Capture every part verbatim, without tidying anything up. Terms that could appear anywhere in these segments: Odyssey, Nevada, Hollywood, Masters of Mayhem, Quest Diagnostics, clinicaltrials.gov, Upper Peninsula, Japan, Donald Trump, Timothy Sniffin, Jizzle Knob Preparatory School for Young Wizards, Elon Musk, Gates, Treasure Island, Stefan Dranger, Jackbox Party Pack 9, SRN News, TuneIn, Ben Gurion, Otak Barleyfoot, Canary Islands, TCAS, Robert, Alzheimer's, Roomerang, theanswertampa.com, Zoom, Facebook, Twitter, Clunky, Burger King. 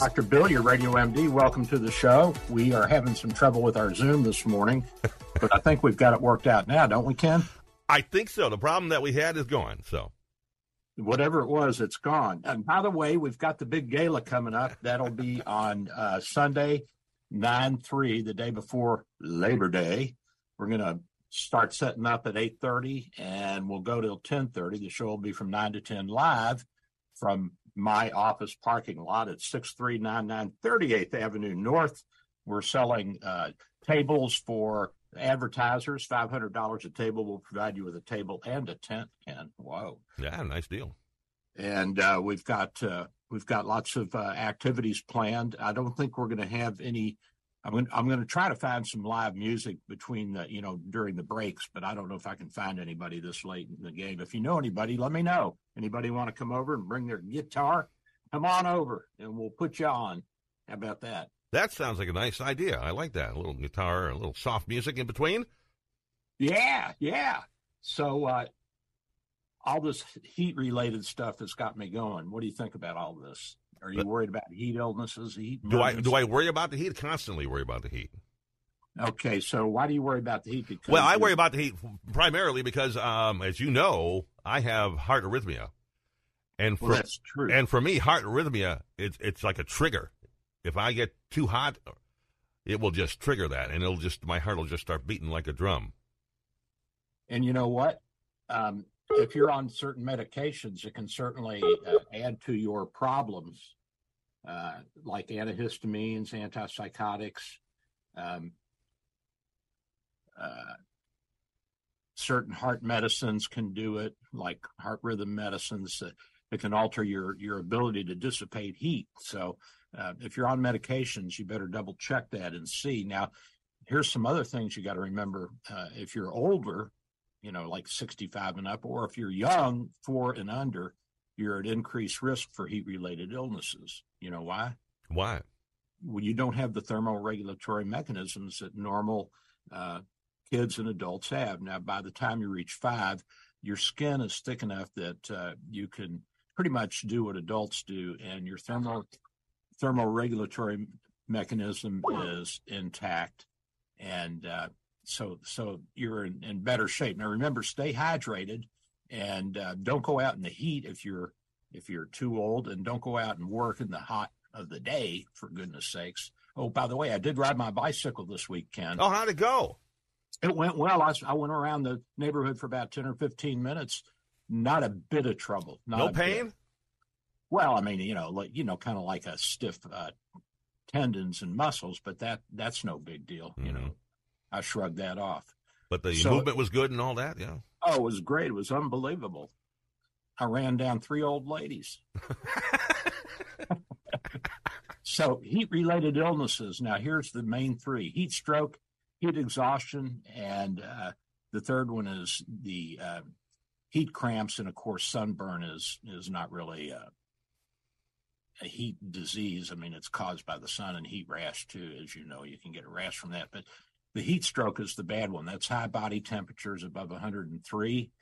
Doctor Bill, your radio M D, welcome to the show. We are having some trouble with our Zoom this morning, but I think we've got it worked out now, don't we, Ken? I think so. The problem that we had is gone, so. Whatever it was, it's gone. And by the way, we've got the big gala coming up. That'll be on uh, Sunday, nine three, the day before Labor Day. We're going to start setting up at eight thirty, and we'll go till ten thirty. The show will be from nine to ten live from my office parking lot at six three nine nine thirty-eighth Avenue North. We're selling uh, tables for advertisers. five hundred dollars a table. We'll provide you with a table and a tent, Ken. Whoa. Yeah, nice deal. And uh, we've got uh, we've got lots of uh, activities planned. I don't think we're going to have any. I'm going I'm going to try to find some live music between the, you know, during the breaks, but I don't know if I can find anybody this late in the game. If you know anybody, let me know. Anybody want to come over and bring their guitar? Come on over and we'll put you on. How about that? That sounds like a nice idea. I like that. A little guitar, a little soft music in between. Yeah, yeah. So uh, all this heat-related stuff has got me going. What do you think about all this? Are you worried about heat illnesses? Heat do I do I worry about the heat? Constantly worry about the heat. Okay, so why do you worry about the heat? Because well, I worry about the heat primarily because, um, as you know, I have heart arrhythmia, and for, well, that's true. And for me, heart arrhythmia it's it's like a trigger. If I get too hot, it will just trigger that, and it'll just my heart will just start beating like a drum. And you know what? Um, If you're on certain medications, it can certainly uh, add to your problems, uh, like antihistamines, antipsychotics, um, uh, certain heart medicines can do it, like heart rhythm medicines uh, that can alter your, your ability to dissipate heat. So uh, if you're on medications, you better double check that and see. Now, here's some other things you got to remember. Uh, if you're older, you know, like sixty-five and up, or if you're young, four and under, you're at increased risk for heat-related illnesses. You know why? Why? Well, you don't have the thermoregulatory mechanisms that normal uh, kids and adults have. Now, by the time you reach five, your skin is thick enough that uh, you can pretty much do what adults do, and your thermo thermoregulatory mechanism is intact, and uh So so you're in, in better shape. Now, remember, stay hydrated and uh, don't go out in the heat if you're if you're too old, and don't go out and work in the hot of the day, for goodness sakes. Oh, by the way, I did ride my bicycle this week, Ken. Oh, how'd it go? It went well. I, I went around the neighborhood for about ten or fifteen minutes. Not a bit of trouble. Not no pain? Bit. Well, I mean, you know, like, you know, kind of like a stiff uh, tendons and muscles, but that that's no big deal, mm-hmm. you know. I shrugged that off. But the so, movement was good and all that, yeah. Oh, it was great. It was unbelievable. I ran down three old ladies. So heat-related illnesses. Now, here's the main three. Heat stroke, heat exhaustion, and uh, the third one is the uh, heat cramps. And, of course, sunburn is, is not really a, a heat disease. I mean, it's caused by the sun, and heat rash, too. As you know, you can get a rash from that. But the heat stroke is the bad one. That's high body temperatures above one hundred and three.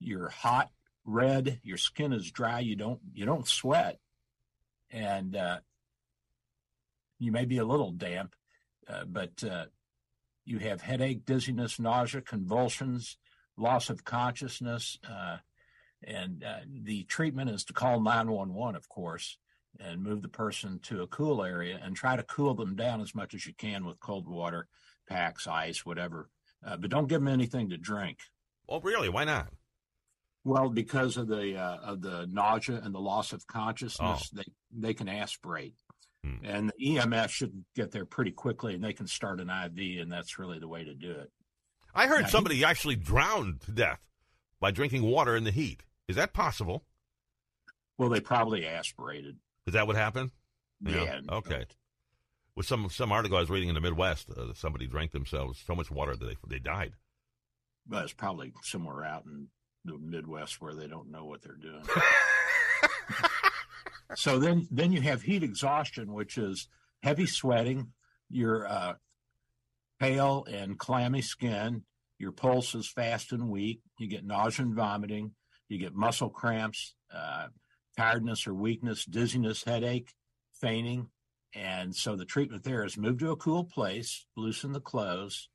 You're hot, red. Your skin is dry. You don't you don't sweat, and uh, you may be a little damp, uh, but uh, you have headache, dizziness, nausea, convulsions, loss of consciousness, uh, and uh, the treatment is to call nine one one, of course, and move the person to a cool area and try to cool them down as much as you can with cold water. Packs, ice, whatever, uh, but don't give them anything to drink. Oh, really? Why not? Well, because of the uh, of the nausea and the loss of consciousness, oh. they they can aspirate, hmm. and the E M S should get there pretty quickly, and they can start an I V, and that's really the way to do it. I heard now, somebody he- actually drowned to death by drinking water in the heat. Is that possible? Well, they probably aspirated. Did that what happened? Yeah. yeah. Okay. With some some article I was reading in the Midwest, uh, somebody drank themselves so much water that they they died. Well, it's probably somewhere out in the Midwest where they don't know what they're doing. So then, then you have heat exhaustion, which is heavy sweating, your uh, pale and clammy skin, your pulse is fast and weak, you get nausea and vomiting, you get muscle cramps, uh, tiredness or weakness, dizziness, headache, fainting. And so the treatment there is move to a cool place, loosen the clothes,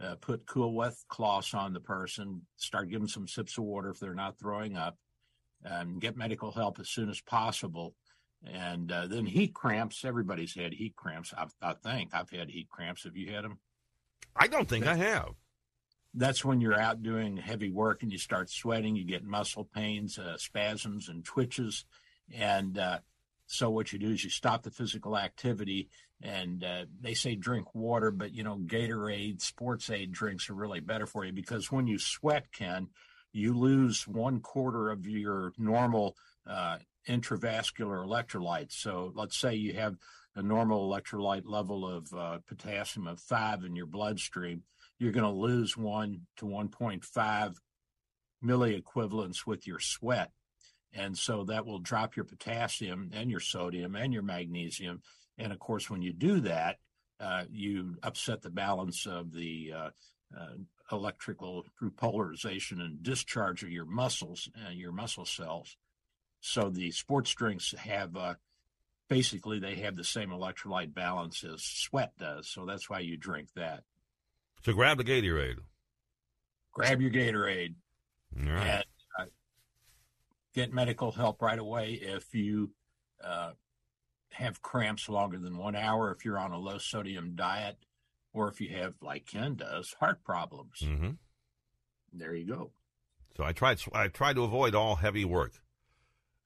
uh, put cool wet cloths on the person, start giving some sips of water if they're not throwing up, and get medical help as soon as possible. And uh, then heat cramps. Everybody's had heat cramps, I, I think. I've had heat cramps. Have you had them? I don't think that, I have. That's when you're out doing heavy work and you start sweating. You get muscle pains, uh, spasms, and twitches. And uh, so what you do is you stop the physical activity. And uh, they say drink water, but, you know, Gatorade, SportsAid drinks are really better for you because when you sweat, Ken, you lose one quarter of your normal uh, intravascular electrolytes. So let's say you have a normal electrolyte level of uh, potassium of five in your bloodstream. You're going to lose one to one point five milliequivalents with your sweat. And so that will drop your potassium and your sodium and your magnesium. And, of course, when you do that, uh, you upset the balance of the uh, uh electrical through polarization and discharge of your muscles and your muscle cells. So the sports drinks have uh, basically they have the same electrolyte balance as sweat does. So that's why you drink that. So grab the Gatorade. Grab your Gatorade. All right. And uh, get medical help right away if you uh, have cramps longer than one hour, if you're on a low sodium diet, or if you have, like Ken does, heart problems. Mm-hmm. There you go. So I tried I tried to avoid all heavy work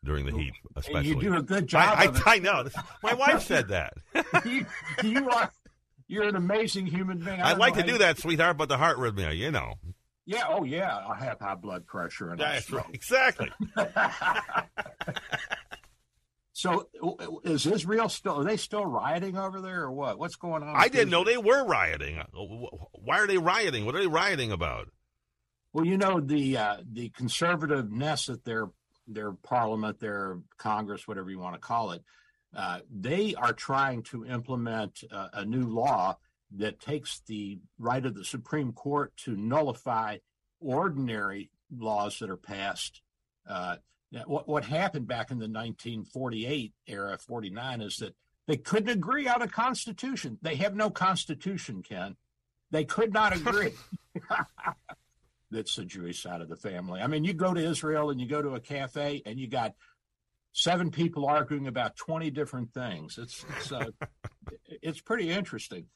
during the heat, especially. And you do a good job I, of I, it. I know. My wife said that. you, you are, you're an amazing human being. I I'd like to do that, sweetheart, but the heart arrhythmia, you know. Yeah, oh, yeah. I have high blood pressure. And That's right. Exactly. So is Israel still, are they still rioting over there or what? What's going on? I didn't know they were rioting. Why are they rioting? What are they rioting about? Well, you know, the uh, the conservative ness at their, their parliament, their Congress, whatever you want to call it, uh, they are trying to implement uh, a new law that takes the right of the Supreme Court to nullify ordinary laws that are passed. Uh What what happened back in the nineteen forty-eight era, forty-nine, is that they couldn't agree on a constitution. They have no constitution, Ken. They could not agree. That's the Jewish side of the family. I mean, you go to Israel and you go to a cafe and you got seven people arguing about twenty different things. It's it's, uh, it's pretty interesting.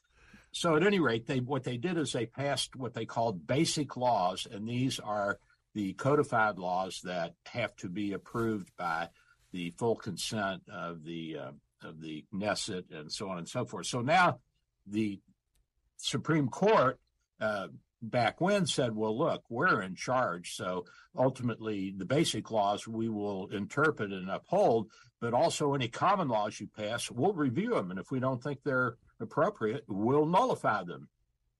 So at any rate, they what they did is they passed what they called basic laws, and these are the codified laws that have to be approved by the full consent of the uh, of the Knesset and so on and so forth. So now the Supreme Court uh, back when said, well, look, we're in charge. So ultimately the basic laws we will interpret and uphold, but also any common laws you pass, we'll review them. And if we don't think they're appropriate, we'll nullify them.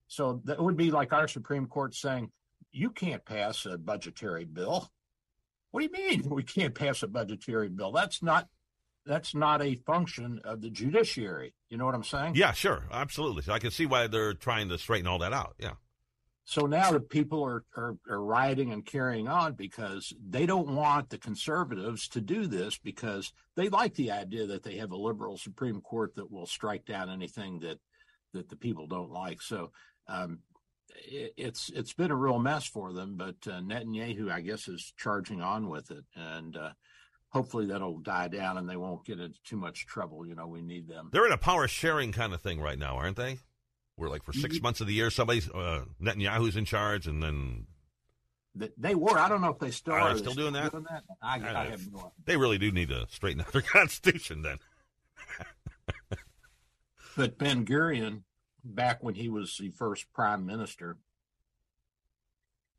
So that would be like our Supreme Court saying, you can't pass a budgetary bill. What do you mean we can't pass a budgetary bill? That's not that's not a function of the judiciary. You know what I'm saying? Yeah, sure. Absolutely. So I can see why they're trying to straighten all that out. Yeah. So now the people are, are, are rioting and carrying on because they don't want the conservatives to do this because they like the idea that they have a liberal Supreme Court that will strike down anything that, that the people don't like. So, um, It's it's been a real mess for them, but uh, Netanyahu, I guess, is charging on with it, and uh, hopefully that'll die down and they won't get into too much trouble. You know, we need them. They're in a power-sharing kind of thing right now, aren't they? We're like for six you, months of the year, somebody's uh, Netanyahu's in charge, and then they, they were. I don't know if they still are. Are they still, they still doing, that? doing that. I, I, I have no idea. They really do need to straighten out their constitution, then. But Ben Gurion, back when he was the first prime minister,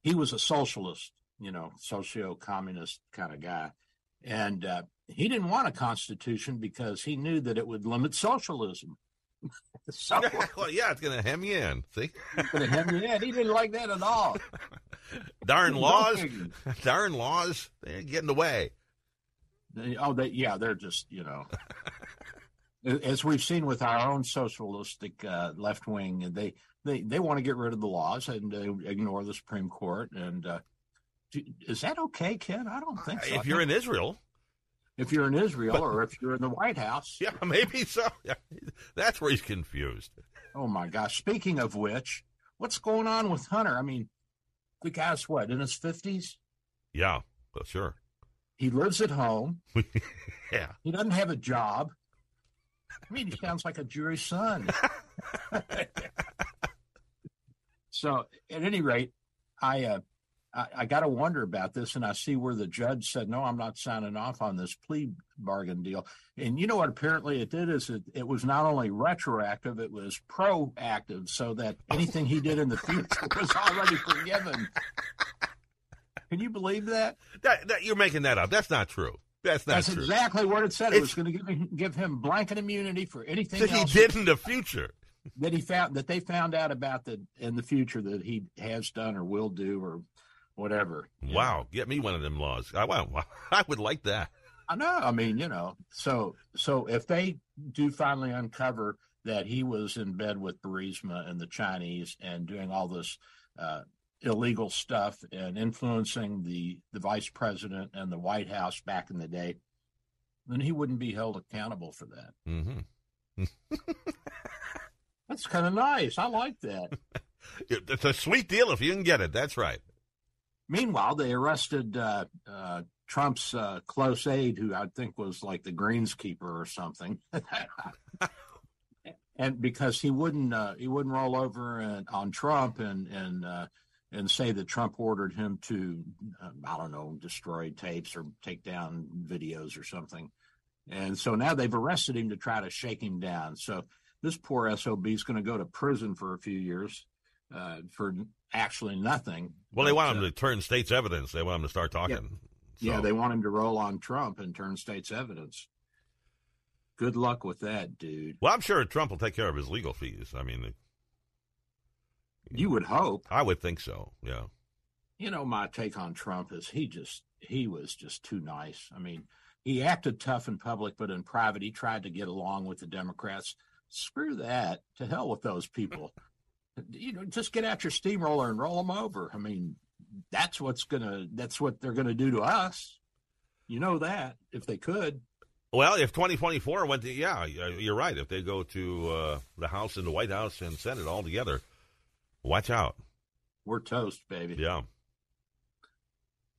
he was a socialist, you know, socio-communist kind of guy. And uh, he didn't want a constitution because he knew that it would limit socialism. So, well, yeah, it's going to hem you in. See? It's going to hem you in. He didn't like that at all. Darn laws. Darn laws. They get in the way. They, oh, they, yeah, they're just, you know. As we've seen with our own socialistic uh, left wing, they, they, they want to get rid of the laws and uh, ignore the Supreme Court. And uh, do, is that okay, Ken? I don't think so. If you're in Israel. If you're in Israel but, or if you're in the White House. Yeah, maybe so. Yeah. That's where he's confused. Oh, my gosh. Speaking of which, what's going on with Hunter? I mean, the guy's what, in his fifties? Yeah, well, sure. He lives at home. Yeah. He doesn't have a job. I mean, he sounds like a Jewish son. So, at any rate, I... Uh, I, I got to wonder about this, and I see where the judge said, no, I'm not signing off on this plea bargain deal. And you know what apparently it did is it, it was not only retroactive, it was proactive, so that anything he did in the future was already forgiven. Can you believe that? That, that you're making that up. That's not true. That's not That's true. That's exactly what it said. It's, it was going to give, give him blanket immunity for anything that else he did in the future. That he found that they found out about the, in the future that he has done or will do or whatever. Wow. Know. Get me one of them laws. I, wow, I would like that. I know. I mean, you know, so so if they do finally uncover that he was in bed with Burisma and the Chinese and doing all this uh, illegal stuff and influencing the, the vice president and the White House back in the day, then he wouldn't be held accountable for that. Mm-hmm. That's kind of nice. I like that. It's a sweet deal if you can get it. That's right. Meanwhile, they arrested uh, uh, Trump's uh, close aide, who I think was like the greenskeeper or something, and because he wouldn't uh, he wouldn't roll over and, on Trump and and uh, and say that Trump ordered him to uh, I don't know destroy tapes or take down videos or something, and so now they've arrested him to try to shake him down. So this poor S O B is going to go to prison for a few years. Uh, for actually nothing. Well, they want him uh, to turn state's evidence. They want him to start talking. Yeah. So. Yeah, they want him to roll on Trump and turn state's evidence. Good luck with that, dude. Well, I'm sure Trump will take care of his legal fees. I mean, you know, would hope. I would think so, yeah. You know, my take on Trump is he just, he was just too nice. I mean, he acted tough in public, but in private, he tried to get along with the Democrats. Screw that. To hell with those people. You know, just get out your steamroller and roll them over. I mean, that's what's gonna. That's what they're gonna do to us. You know that if they could. Well, if twenty twenty-four went to, yeah, you're right. If they go to uh, the House and the White House and Senate all together, watch out. We're toast, baby. Yeah.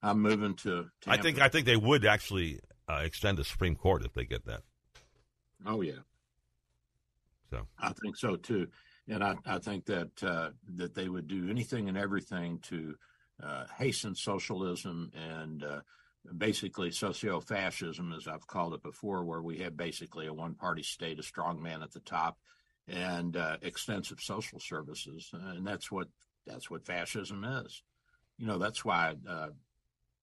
I'm moving to Tampa. I think. I think they would actually uh, extend the Supreme Court if they get that. Oh yeah. So I think so too. And I, I think that uh, that they would do anything and everything to uh, hasten socialism and uh, basically socio-fascism, as I've called it before, where we have basically a one-party state, a strong man at the top, and uh, extensive social services. And that's what that's what fascism is. You know, that's why uh,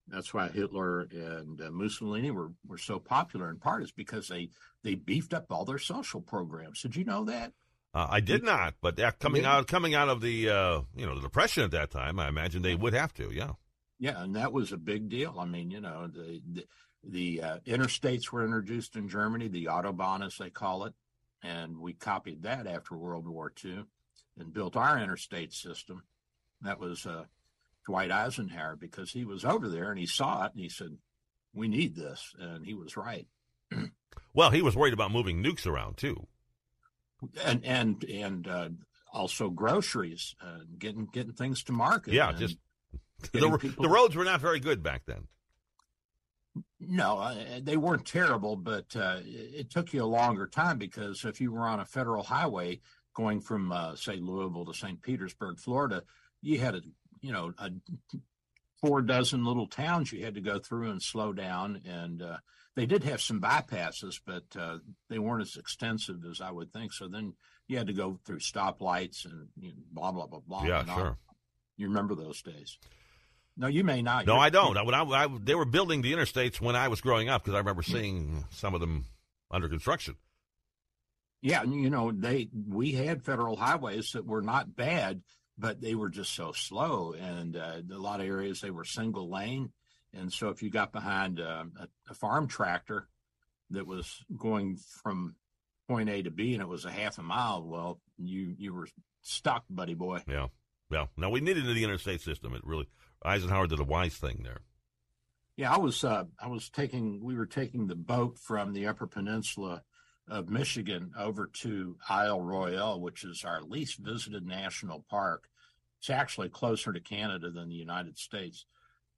that's why Hitler and uh, Mussolini were, were so popular in part is because they, they beefed up all their social programs. Did you know that? Uh, I did not, but coming out coming out of the uh, you know the Depression at that time, I imagine they would have to, yeah. Yeah, and that was a big deal. I mean, you know, the the, the uh, interstates were introduced in Germany, the Autobahn as they call it, and we copied that after World War Two and built our interstate system. That was uh, Dwight Eisenhower because he was over there and he saw it and he said, "We need this," and he was right. Well, he was worried about moving nukes around too. And and and uh, also groceries, uh, getting getting things to market. Yeah, just the, people... the roads were not very good back then. No, uh, they weren't terrible, but uh, it took you a longer time because if you were on a federal highway going from uh, say Louisville to Saint Petersburg, Florida, you had a you know a four dozen little towns you had to go through and slow down and. Uh, They did have some bypasses, but uh, they weren't as extensive as I would think. So then you had to go through stoplights and you know, blah, blah, blah, blah. Yeah, sure. You remember those days. No, you may not. No, You're, I don't. I, when I, I, they were building the interstates when I was growing up because I remember seeing some of them under construction. Yeah, you know, they we had federal highways that were not bad, but they were just so slow. And uh, a lot of areas, they were single lane. And so if you got behind uh, a, a farm tractor that was going from point A to B and it was a half a mile, well, you, you were stuck, buddy boy. Yeah, yeah. No, we needed the interstate system. It really Eisenhower did a wise thing there. Yeah, I was uh, I was taking we were taking the boat from the Upper Peninsula of Michigan over to Isle Royale, which is our least visited national park. It's actually closer to Canada than the United States.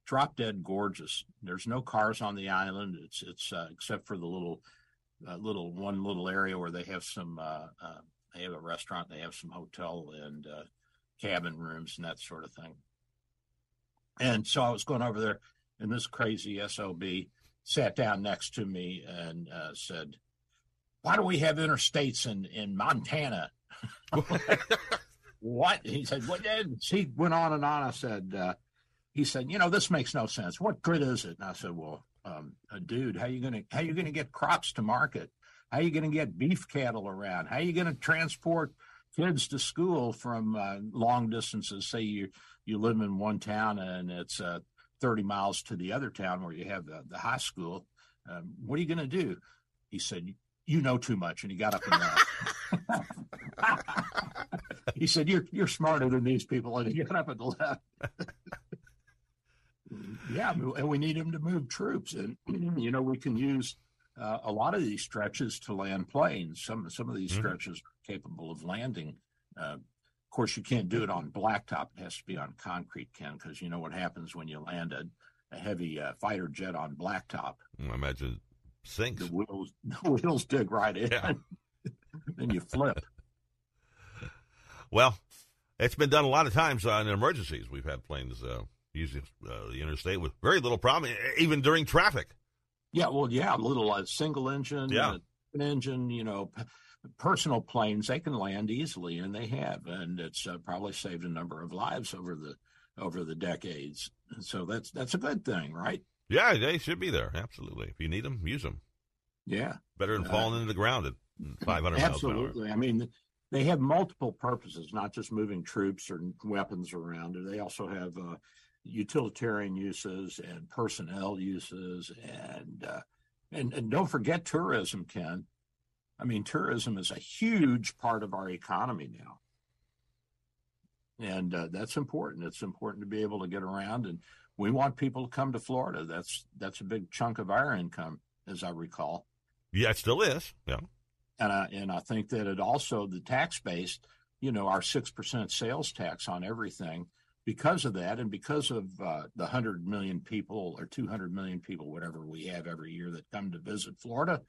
Drop dead gorgeous. There's no cars on the island. It's it's uh, except for the little uh, little one little area where they have some uh, uh, they have a restaurant, they have some hotel and uh, cabin rooms and that sort of thing. And so I was going over there, and this crazy S O B sat down next to me and uh, said, "Why do we have interstates in, in Montana?" What? He said, "What?" He went on and on. I said, uh, he said, "You know, this makes no sense. What good is it?" And I said, "Well, um, dude, how you gonna how you gonna get crops to market? How you gonna get beef cattle around? How you gonna transport kids to school from uh, long distances? Say you you live in one town and it's uh, thirty miles to the other town where you have the, the high school. Um, what are you gonna do?" He said, "You know too much," and he got up and left. He said, "You're you're smarter than these people," and he got up and left. Yeah, and we need him to move troops, and you know we can use uh, a lot of these stretches to land planes. Some some of these mm-hmm. stretches are capable of landing. Uh, of course, you can't do it on blacktop; it has to be on concrete, Ken, because you know what happens when you land a, a heavy uh, fighter jet on blacktop. I imagine. Sinks. The wheels, the wheels dig right in, yeah. And you flip. Well, it's been done a lot of times uh, in emergencies. We've had planes uh, using uh, the interstate with very little problem, even during traffic. Yeah, well, yeah, a little uh, single engine, yeah. uh, an engine, you know, p- personal planes, they can land easily, and they have, and it's uh, probably saved a number of lives over the over the decades. And so that's that's a good thing, right? Yeah, they should be there. Absolutely. If you need them, use them. Yeah. Better than falling uh, into the ground at five hundred absolutely. miles an hour. I mean, they have multiple purposes, not just moving troops or weapons around. They also have uh, utilitarian uses and personnel uses. And, uh, and and don't forget tourism, Ken. I mean, tourism is a huge part of our economy now. And uh, that's important. It's important to be able to get around, and we want people to come to Florida. That's that's a big chunk of our income, as I recall. Yeah, it still is. Yeah, and I and I think that it also the tax base, you know, our six percent sales tax on everything. Because of that, and because of uh, the hundred million people or two hundred million people, whatever we have every year that come to visit Florida,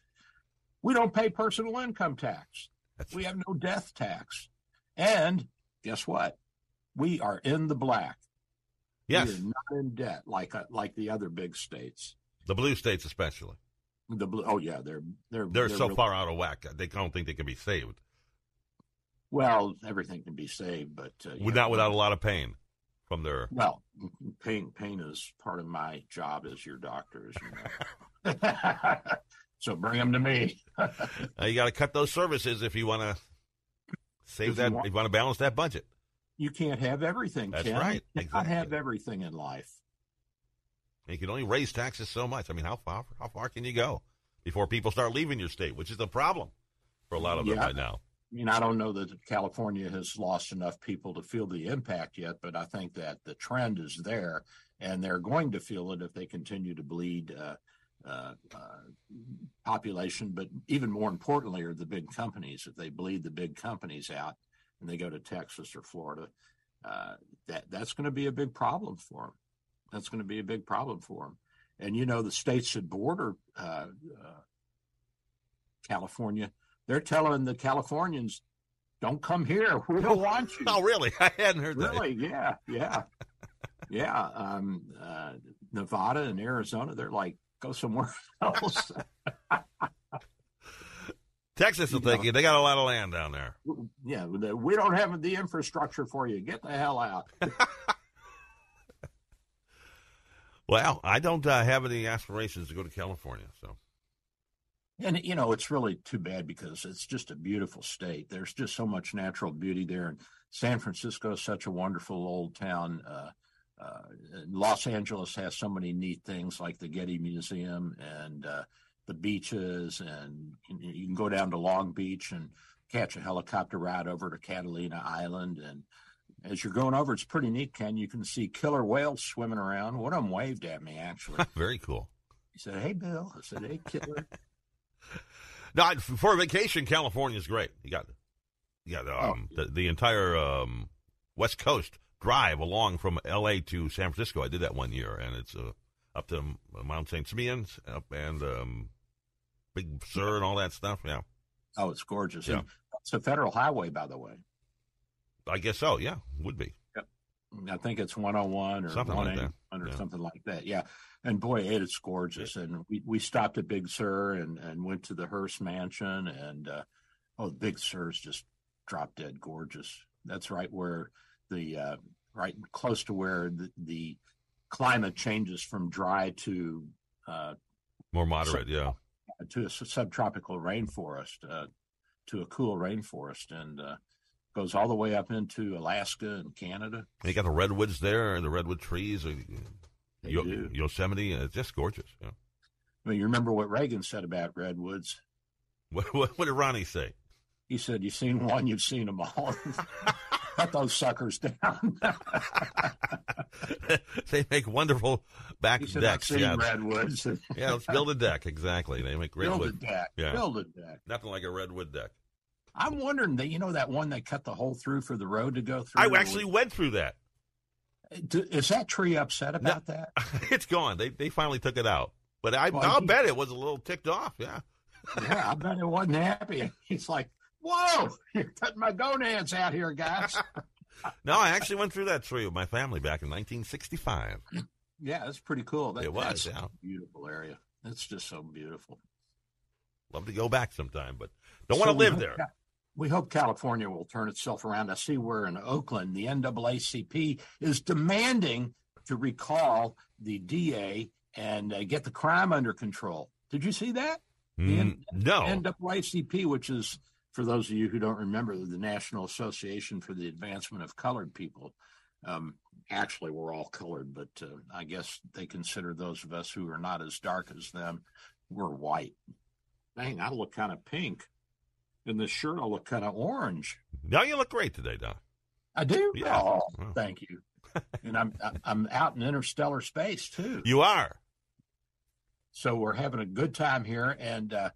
we don't pay personal income tax. That's... We have no death tax, and guess what? We are in the black. Yes. We are not in debt like uh, like the other big states. The blue states, especially. The blue, oh yeah, they're they're they're, they're so really, far out of whack. They don't think they can be saved. Well, everything can be saved, but uh, not know, without a lot of pain from their. Well, pain pain is part of my job as your doctor, as you know. So bring them to me. uh, you got to cut those services if you want to save if that. You want- if you want to balance that budget. You can't have everything, That's Ken. right. You can't exactly. have everything in life. You can only raise taxes so much. I mean, how far how far can you go before people start leaving your state, which is a problem for a lot of yeah. them right now. I mean, I don't know that California has lost enough people to feel the impact yet, but I think that the trend is there, and they're going to feel it if they continue to bleed uh, uh, uh, population. But even more importantly are the big companies. If they bleed the big companies out, and they go to Texas or Florida, uh, that that's going to be a big problem for them. That's going to be a big problem for them. And, you know, the states that border uh, uh, California, they're telling the Californians, don't come here. We don't want you. Oh, really? I hadn't heard that. Really, yeah, yeah. yeah, um, uh, Nevada and Arizona, they're like, go somewhere else. Texas will you know, take you. They got a lot of land down there. Yeah, we don't have the infrastructure for you. Get the hell out. Well, I don't uh, have any aspirations to go to California, so. And, you know, it's really too bad because it's just a beautiful state. There's just so much natural beauty there. And San Francisco is such a wonderful old town. Uh, uh, Los Angeles has so many neat things like the Getty Museum and uh, the beaches. And you can go down to Long Beach and catch a helicopter ride over to Catalina Island. And as you're going over, it's pretty neat, Ken. You can see killer whales swimming around. One of them waved at me, actually. Very cool. He said, hey, Bill. I said, hey, killer. No, for a vacation, California is great. You got, you got um, oh. the, the entire um, West Coast drive along from L A to San Francisco. I did that one year, and it's uh, up to Mount Saint Simeon's up and um, Big Sur and all that stuff. Yeah. Oh, it's gorgeous. Yeah. And it's a federal highway, by the way. I guess so. Yeah, would be. Yep. I think it's one oh one or something like that. Or yeah. something like that. Yeah. And boy, it is gorgeous. Yeah. And we, we stopped at Big Sur and, and went to the Hearst Mansion. And uh, oh, Big Sur is just drop dead gorgeous. That's right where the uh, right close to where the, the climate changes from dry to uh, more moderate. Sub- yeah. To a subtropical rainforest, uh, to a cool rainforest. And, uh, goes all the way up into Alaska and Canada. You got the redwoods there, the redwood trees, Yo- Yosemite. It's just gorgeous. Yeah. I mean, you remember what Reagan said about redwoods? What, what, what did Ronnie say? He said, "You've seen one, you've seen them all." Cut those suckers down. They make wonderful back he said, decks. I've seen yeah. redwoods. Yeah, let's build a deck. Exactly. They make redwood. Build wood. a deck. Yeah. Build a deck. Nothing like a redwood deck. I'm wondering that, you know, that one they cut the hole through for the road to go through. I actually was, went through that. Is that tree upset about no, that? It's gone. They they finally took it out. But I, well, I'll he, bet it was a little ticked off. Yeah. Yeah, I bet it wasn't happy. He's like, whoa, you're cutting my gonads out here, guys. No, I actually went through that tree with my family back in nineteen sixty-five. Yeah, that's pretty cool. That, it was. That's yeah. a beautiful area. That's just so beautiful. Love to go back sometime, but don't so want to live there. Got- We hope California will turn itself around. I see we're in Oakland. The N double A C P is demanding to recall the D A and uh, get the crime under control. Did you see that? The N- mm, no. N double A C P, which is, for those of you who don't remember, the National Association for the Advancement of Colored People. Um, actually, we're all colored, but uh, I guess they consider those of us who are not as dark as them, we're white. Dang, I look kind of pink. In this shirt, I look kind of orange. No, you look great today, Don. I do? Yeah. Oh, wow. Thank you. And I'm I'm out in interstellar space, too. You are. So we're having a good time here. And uh,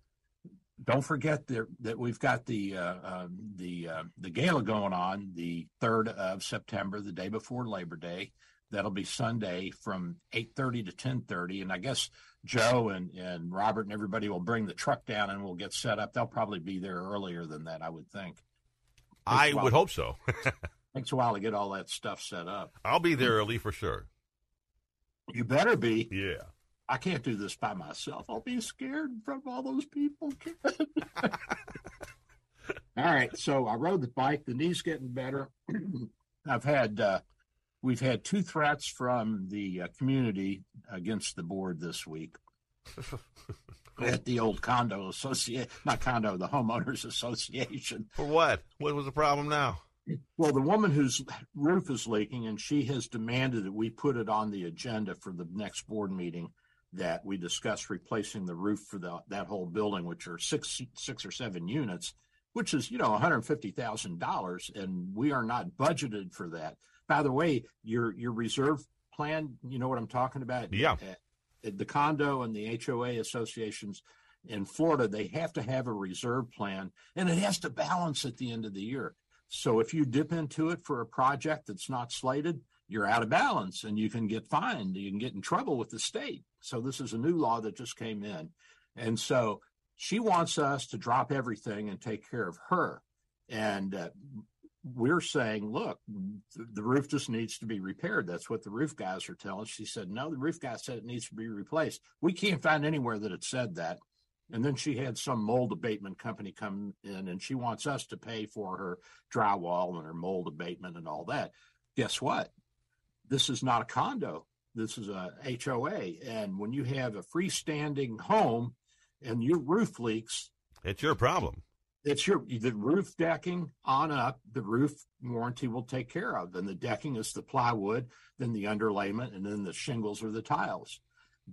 don't forget that, that we've got the, uh, um, the, uh, the gala going on the third of September, the day before Labor Day. That'll be Sunday from eight thirty to ten thirty. And I guess Joe and, and Robert and everybody will bring the truck down and we'll get set up. They'll probably be there earlier than that, I would think. I would hope so. Takes a while to get all that stuff set up. I'll be there early for sure. You better be. Yeah. I can't do this by myself. I'll be scared in front of all those people. All right. So I rode the bike. The knee's getting better. I've had... Uh, We've had two threats from the uh, community against the board this week at the old condo association, not condo, the homeowners association. For what? What was the problem now? Well, the woman whose roof is leaking, and she has demanded that we put it on the agenda for the next board meeting that we discuss replacing the roof for the, that whole building, which are six, six or seven units, which is, you know, one hundred fifty thousand dollars, and we are not budgeted for that. By the way, your your reserve plan, you know what I'm talking about? Yeah. The condo and the H O A associations in Florida, they have to have a reserve plan, and it has to balance at the end of the year. So if you dip into it for a project that's not slated, you're out of balance, and you can get fined. You can get in trouble with the state. So this is a new law that just came in. And so she wants us to drop everything and take care of her. And uh, we're saying, look, the roof just needs to be repaired. That's what the roof guys are telling. She said, no, the roof guy said it needs to be replaced. We can't find anywhere that it said that. And then she had some mold abatement company come in, and she wants us to pay for her drywall and her mold abatement and all that. Guess what? This is not a condo. This is a H O A. And when you have a freestanding home and your roof leaks, it's your problem. It's your the roof decking on up, the roof warranty will take care of. Then the decking is the plywood, then the underlayment, and then the shingles or the tiles.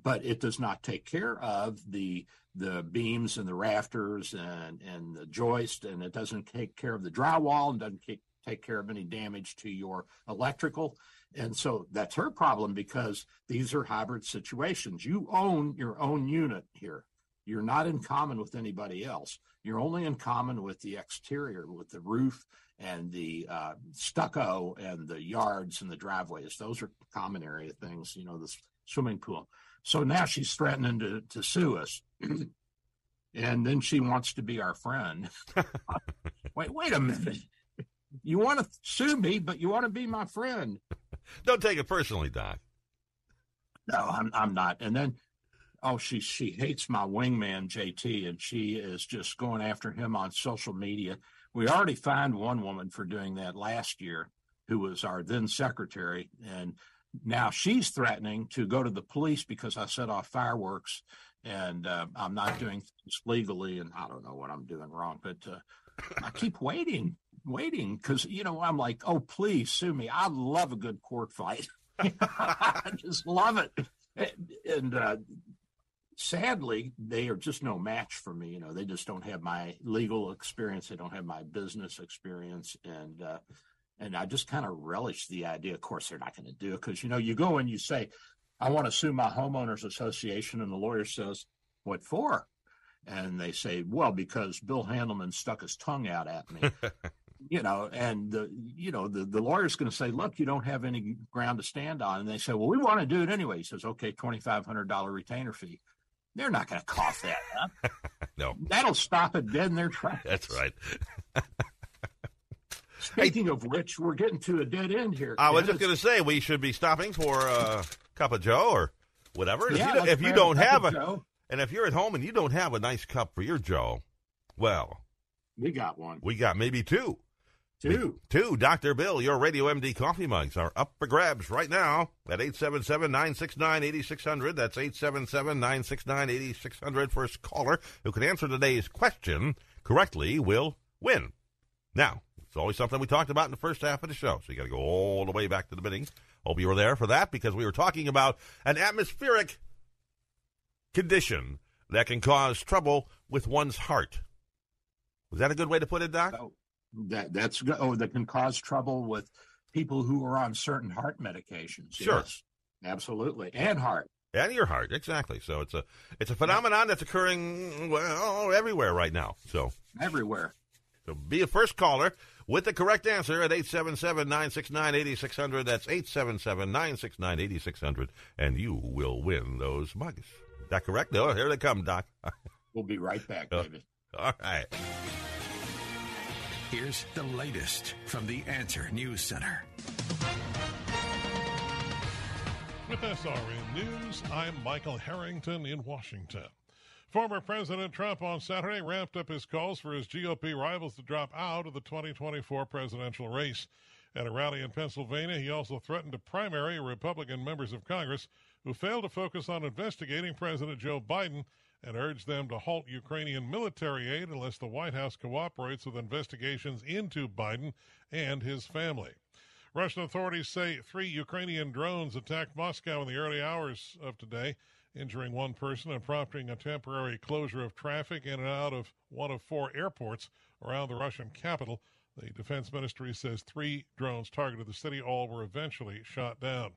But it does not take care of the the beams and the rafters and, and the joist, and it doesn't take care of the drywall and doesn't take, take care of any damage to your electrical. And so that's her problem, because these are hybrid situations. You own your own unit here. You're not in common with anybody else. You're only in common with the exterior, with the roof and the uh, stucco and the yards and the driveways. Those are common area things, you know, the swimming pool. So now she's threatening to, to sue us. And then she wants to be our friend. Wait, wait a minute. You want to sue me, but you want to be my friend. Don't take it personally, Doc. No, I'm I'm not. And then, oh, she she hates my wingman, J T, and she is just going after him on social media. We already fined one woman for doing that last year, who was our then secretary, and now she's threatening to go to the police because I set off fireworks, and uh, I'm not doing things legally, and I don't know what I'm doing wrong, but uh, I keep waiting. waiting because, you know, I'm like, oh, please sue me. I love a good court fight. I just love it. And, and uh, sadly, they are just no match for me. You know, they just don't have my legal experience. They don't have my business experience. And uh, and I just kind of relish the idea. Of course, they're not going to do it because, you know, you go and you say, I want to sue my homeowners association. And the lawyer says, what for? And they say, well, because Bill Handelman stuck his tongue out at me. You know, and, the, you know, the, the lawyer's going to say, look, you don't have any ground to stand on. And they say, well, we want to do it anyway. He says, okay, twenty-five hundred dollars retainer fee. They're not going to cough that up. No. That'll stop it dead in their tracks. That's right. Speaking I, of which, we're getting to a dead end here. I was Ken. just going to say, we should be stopping for a cup of Joe or whatever. Yeah, if you, like if you don't have a, Joe. And if you're at home and you don't have a nice cup for your Joe, well. We got one. We got maybe two. Two. Two. Doctor Bill, your Radio M D coffee mugs are up for grabs right now at eight seven seven, nine six nine, eight six zero zero. That's eight seven seven, nine six nine, eight six zero zero. First caller who can answer today's question correctly will win. Now, it's always something we talked about in the first half of the show, so you got to go all the way back to the beginning. Hope you were there for that, because we were talking about an atmospheric condition that can cause trouble with one's heart. Was that a good way to put it, Doc? Oh. That that's good. Oh, that can cause trouble with people who are on certain heart medications. Sure, yes, absolutely, and heart, and your heart, exactly. So it's a it's a phenomenon that's occurring well everywhere right now. So everywhere. So be a first caller with the correct answer at eight seven seven, nine six nine, eight six zero zero. That's eight seven seven, nine six nine, eight six zero zero, and you will win those mugs. Is that correct? No, here they come, Doc. We'll be right back, David. All right. Here's the latest from the Answer News Center. With S R N News, I'm Michael Harrington in Washington. Former President Trump on Saturday ramped up his calls for his G O P rivals to drop out of the twenty twenty-four presidential race. At a rally in Pennsylvania, he also threatened to primary Republican members of Congress who failed to focus on investigating President Joe Biden, and urged them to halt Ukrainian military aid unless the White House cooperates with investigations into Biden and his family. Russian authorities say three Ukrainian drones attacked Moscow in the early hours of today, injuring one person and prompting a temporary closure of traffic in and out of one of four airports around the Russian capital. The defense ministry says three drones targeted the city. All were eventually shot down.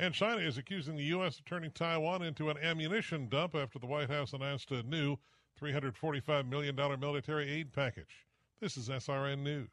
And China is accusing the U S of turning Taiwan into an ammunition dump after the White House announced a new three hundred forty-five million dollars military aid package. This is S R N News.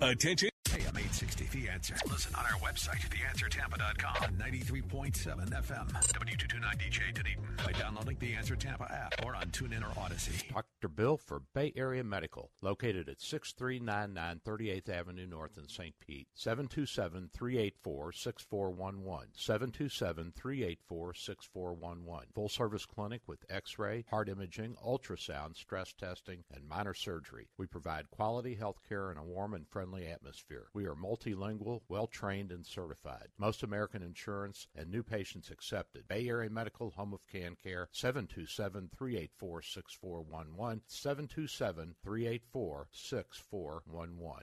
Attention. A M eight sixty, The Answer. Listen on our website, the answer tampa dot com, ninety-three point seven F M, W two twenty-nine D J Dunedin, by downloading the Answer Tampa app or on TuneIn or Odyssey. Doctor Bill for Bay Area Medical, located at sixty-three ninety-nine thirty-eighth Avenue North in Saint Pete, seven two seven, three eight four, six four one one, seven two seven, three eight four, six four one one. Full-service clinic with x-ray, heart imaging, ultrasound, stress testing, and minor surgery. We provide quality health care in a warm and friendly atmosphere. We are multi- multilingual, well-trained, and certified. Most American insurance and new patients accepted. Bay Area Medical, home of Can Care, seven two seven, three eight four, six four one one, seven two seven, three eight four, six four one one.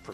For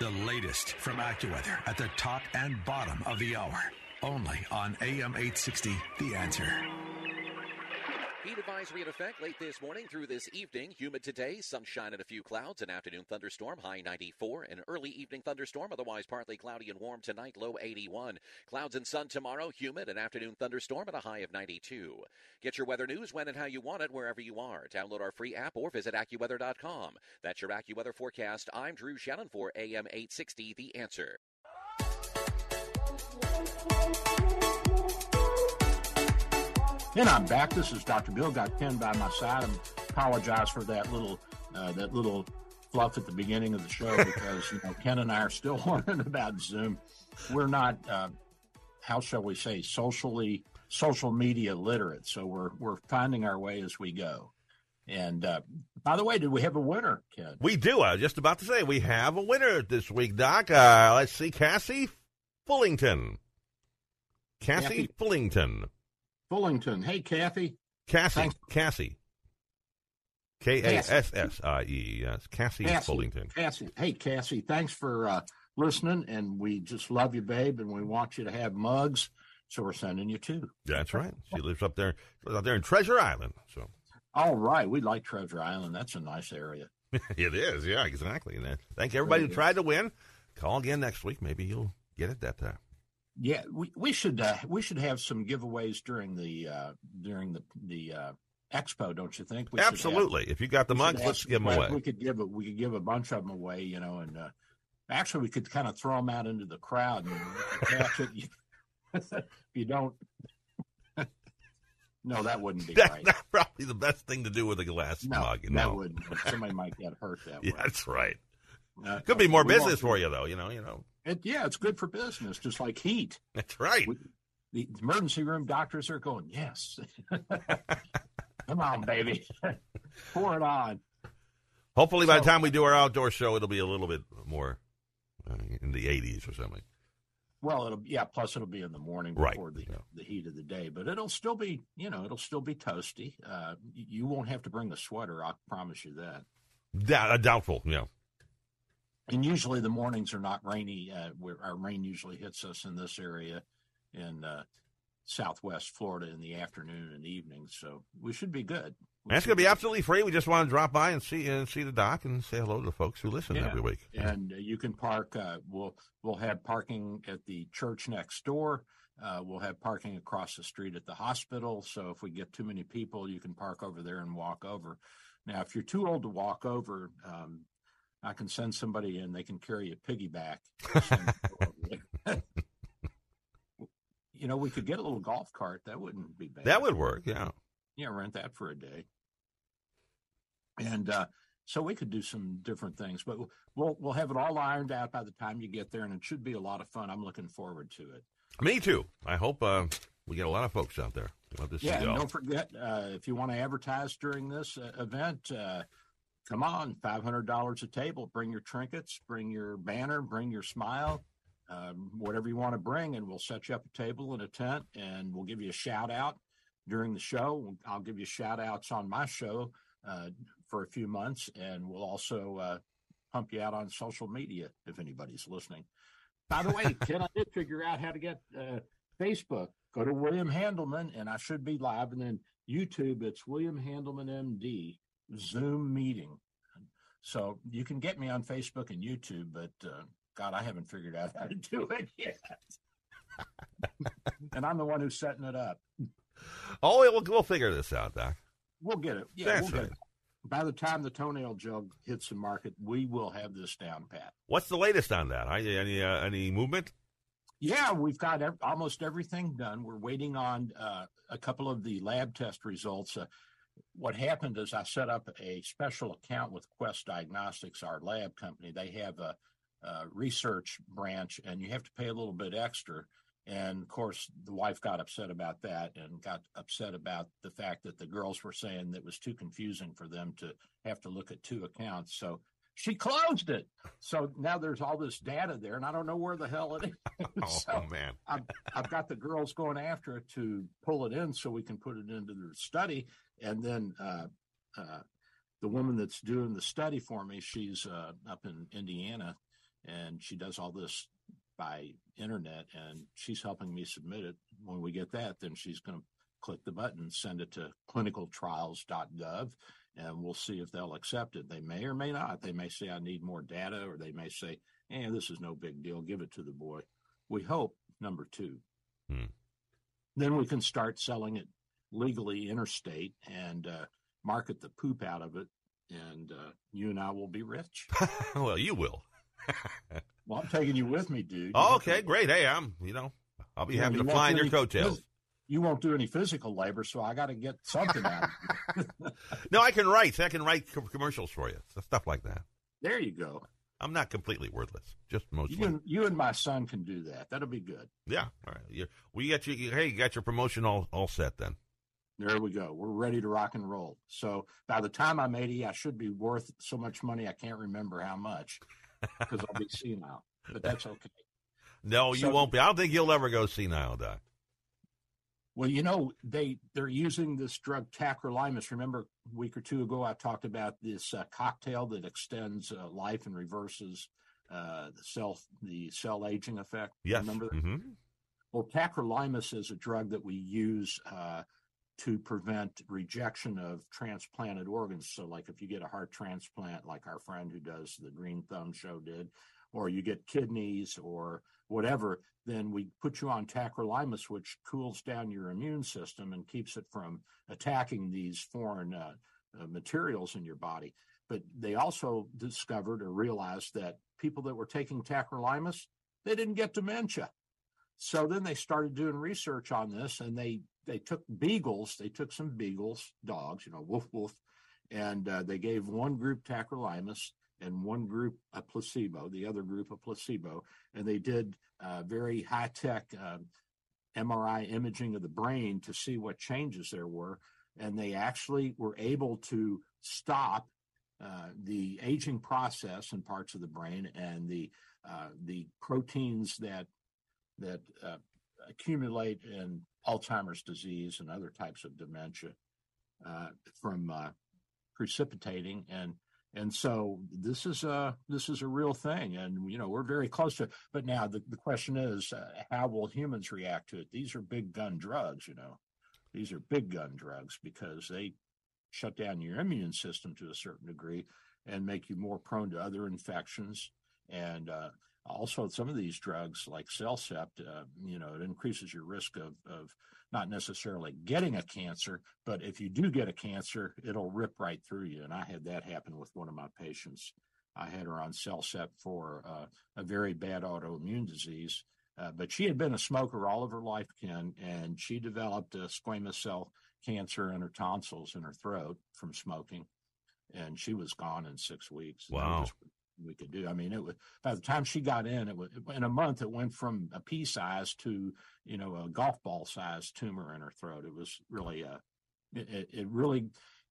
The latest from AccuWeather at the top and bottom of the hour. Only on A M eight sixty, The Answer. Heat advisory in effect late this morning through this evening. Humid today, sunshine and a few clouds, an afternoon thunderstorm, high ninety-four, an early evening thunderstorm, otherwise partly cloudy and warm tonight, low eighty-one. Clouds and sun tomorrow, humid, an afternoon thunderstorm and a high of ninety-two. Get your weather news when and how you want it wherever you are. Download our free app or visit AccuWeather dot com. That's your AccuWeather forecast. I'm Drew Shannon for A M eight sixty, The Answer. And I'm back. This is Doctor Bill. Got Ken by my side. I apologize for that little uh, that little fluff at the beginning of the show because you know Ken and I are still learning about Zoom. We're not, uh, how shall we say, socially social media literate. So we're we're finding our way as we go. And uh, by the way, did we have a winner, Ken? We do. I was just about to say we have a winner this week, Doc. Uh, let's see, Cassie Fullington. Cassie yeah. Fullington. Fullington. Hey, Kathy. Cassie. Thanks. Cassie. K A S S I E. Yes. Cassie, Cassie Fullington. Cassie. Hey, Cassie. Thanks for uh, listening, and we just love you, babe, and we want you to have mugs, so we're sending you two. That's right. She lives up there, up there in Treasure Island. So. All right. We like Treasure Island. That's a nice area. It is. Yeah, exactly. And thank everybody who tried to win. Call again next week. Maybe you'll get it that time. Yeah, we we should uh, we should have some giveaways during the uh, during the the uh, expo, don't you think? We Absolutely. Have, if you got the mugs, let's give them away. We could give a, we could give a bunch of them away, you know, and uh, actually we could kind of throw them out into the crowd and catch it. If you don't, no, that wouldn't be that, right. That's probably the best thing to do with a glass no, mug. You know? That wouldn't. Somebody might get hurt that way. Yeah, that's right. Uh, Could be more business for you, though. You know, you know. It, yeah, it's good for business, just like heat. That's right. We, the emergency room doctors are going, yes. Come on, baby. Pour it on. Hopefully so, by the time we do our outdoor show, it'll be a little bit more uh, in the eighties or something. Well, it'll yeah, plus it'll be in the morning before right. the, yeah. the heat of the day. But it'll still be, you know, it'll still be toasty. Uh, you won't have to bring a sweater, I promise you that. D- doubtful, yeah. And usually the mornings are not rainy. Uh, where our rain usually hits us in this area in uh, southwest Florida in the afternoon and evening. So we should be good. That's going to be absolutely free. We just want to drop by and see and see the dock and say hello to the folks who listen yeah. every week. And uh, you can park. Uh, we'll we'll have parking at the church next door. Uh, we'll have parking across the street at the hospital. So if we get too many people, you can park over there and walk over. Now, if you're too old to walk over, um, I can send somebody in. They can carry a piggyback. You know, we could get a little golf cart. That wouldn't be bad. That would work, yeah. Yeah, rent that for a day. And uh, So we could do some different things, but we'll we'll have it all ironed out by the time you get there, and it should be a lot of fun. I'm looking forward to it. Me too. I hope uh, we get a lot of folks out there. Love to see yeah, y'all. And don't forget, uh, if you want to advertise during this uh, event, uh, come on, five hundred dollars a table. Bring your trinkets, bring your banner, bring your smile, um, whatever you want to bring, and we'll set you up a table and a tent, and we'll give you a shout-out during the show. I'll give you shout-outs on my show uh for a few months, and we'll also uh, pump you out on social media if anybody's listening. By the way, Ken, I did figure out how to get uh, Facebook. Go to William Handelman, and I should be live. And then YouTube, it's William Handelman M D Zoom meeting. So you can get me on Facebook and YouTube, but uh, God, I haven't figured out how to do it yet. And I'm the one who's setting it up. Oh, we'll, we'll figure this out, Doc. We'll get it. Yeah, That's we'll right. get it. By the time the toenail jug hits the market, we will have this down pat. What's the latest on that? Any uh, any movement? Yeah, we've got ev- almost everything done. We're waiting on uh, a couple of the lab test results. Uh, what happened is I set up a special account with Quest Diagnostics, our lab company. They have a, a research branch, and you have to pay a little bit extra. And, of course, the wife got upset about that and got upset about the fact that the girls were saying that it was too confusing for them to have to look at two accounts. So she closed it. So now there's all this data there, and I don't know where the hell it is. Oh, so man. I've, I've got the girls going after it to pull it in so we can put it into the study. And then uh, uh, the woman that's doing the study for me, she's uh, up in Indiana, and she does all this by internet, and she's helping me submit it. When we get that, then she's going to click the button, send it to clinical trials dot gov, and we'll see if they'll accept it. They may or may not. They may say, I need more data, or they may say, eh, this is no big deal. Give it to the boy. We hope, number two. Hmm. Then we can start selling it legally interstate and uh, market the poop out of it, and uh, you and I will be rich. Well, you will. Well, I'm taking you with me, dude. Oh, okay, to, great. Hey, I'm, you know, I'll be yeah, happy to fly in your coattails. Phys- you won't do any physical labor, so I got to get something out of you. No, I can write. I can write com- commercials for you, so stuff like that. There you go. I'm not completely worthless, just mostly. You and, you and my son can do that. That'll be good. Yeah, all right. You're, well, you got your, you, hey, you got your promotion all, all set then. There we go. We're ready to rock and roll. So by the time I'm eighty, I should be worth so much money I can't remember how much. Because I'll be senile, but that's okay. No, you so, won't be. I don't think you'll ever go senile, Doc. Well, you know, they, they're using this drug tacrolimus. Remember a week or two ago I talked about this uh, cocktail that extends uh, life and reverses uh, the, cell, the cell aging effect? Yes. Remember that? Mm-hmm. Well, tacrolimus is a drug that we use uh, to prevent rejection of transplanted organs. So like if you get a heart transplant, like our friend who does the Green Thumb show did, or you get kidneys or whatever, then we put you on tacrolimus, which cools down your immune system and keeps it from attacking these foreign uh, uh, materials in your body. But they also discovered or realized that people that were taking tacrolimus, they didn't get dementia. So then they started doing research on this, and they They took beagles, they took some beagles, dogs, you know, woof, woof, and uh, they gave one group tacrolimus and one group a placebo, the other group a placebo, and they did uh, very high-tech uh, M R I imaging of the brain to see what changes there were, and they actually were able to stop uh, the aging process in parts of the brain, and the uh, the proteins that, that uh, accumulate in Alzheimer's disease and other types of dementia uh, from uh, precipitating, and and so this is a this is a real thing, and you know we're very close to it. But now the, the question is, uh, how will humans react to it? These are big gun drugs, you know. These are big gun drugs because they shut down your immune system to a certain degree and make you more prone to other infections. And uh, also, some of these drugs, like CellCept, uh, you know, it increases your risk of, of not necessarily getting a cancer, but if you do get a cancer, it'll rip right through you. And I had that happen with one of my patients. I had her on CellCept for uh, a very bad autoimmune disease, uh, but she had been a smoker all of her life, Ken, and she developed a squamous cell cancer in her tonsils in her throat from smoking. and she was gone in six weeks. Wow. We could do. I mean, it was, by the time she got in, it was in a month. It went from a pea size to, you know, a golf ball size tumor in her throat. It was really a, it, it really,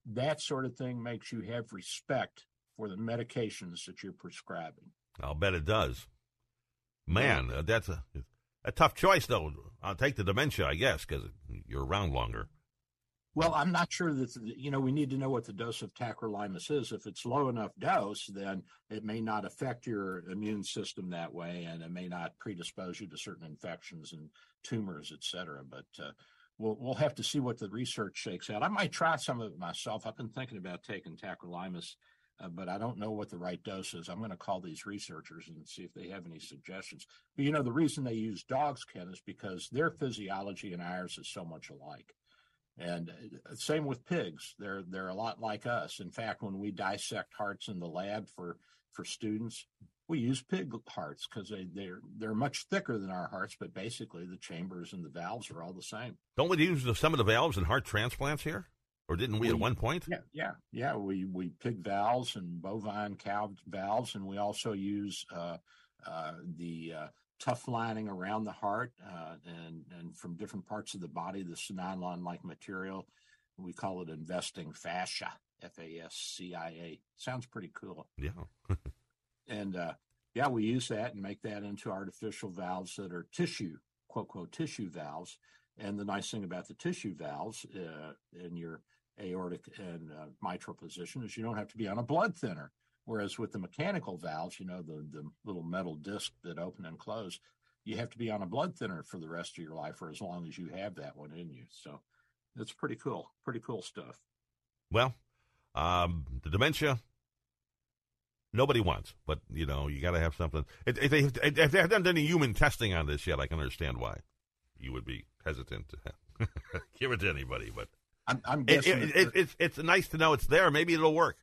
that sort of thing makes you have respect for the medications that you're prescribing. I'll bet it does. Man, yeah. uh, that's a, a tough choice, though. I'll take the dementia, I guess, because you're around longer. Well, I'm not sure that, you know, we need to know what the dose of tacrolimus is. If it's low enough dose, then it may not affect your immune system that way, and it may not predispose you to certain infections and tumors, et cetera. But uh, we'll we'll have to see what the research shakes out. I might try some of it myself. I've been thinking about taking tacrolimus, uh, but I don't know what the right dose is. I'm going to call these researchers and see if they have any suggestions. But, you know, the reason they use dogs, Ken, is because their physiology and ours is so much alike. And same with pigs. They're they're a lot like us. In fact, when we dissect hearts in the lab for, for students, we use pig hearts because they, they're they're much thicker than our hearts, but basically the chambers and the valves are all the same. Don't we use the, some of the valves in heart transplants here? Or didn't we, we at one point? Yeah, yeah, yeah. We, we pig valves and bovine cow valves, and we also use uh, uh, the... Uh, tough lining around the heart uh, and, and from different parts of the body, this nylon-like material. We call it investing fascia, F A S C I A. Sounds pretty cool. Yeah. and, uh, yeah, we use that and make that into artificial valves that are tissue, quote-unquote tissue valves. And the nice thing about the tissue valves uh, in your aortic and uh, mitral position is you don't have to be on a blood thinner. Whereas with the mechanical valves, you know, the, the little metal disc that open and close, you have to be on a blood thinner for the rest of your life or as long as you have that one in you. So it's pretty cool, pretty cool stuff. Well, um, the dementia, nobody wants, but, you know, you got to have something. If, if, they, if they haven't done any human testing on this yet, I can understand why you would be hesitant to give it to anybody. But I'm, I'm guessing it, it, it, it's, it's nice to know it's there. Maybe it'll work.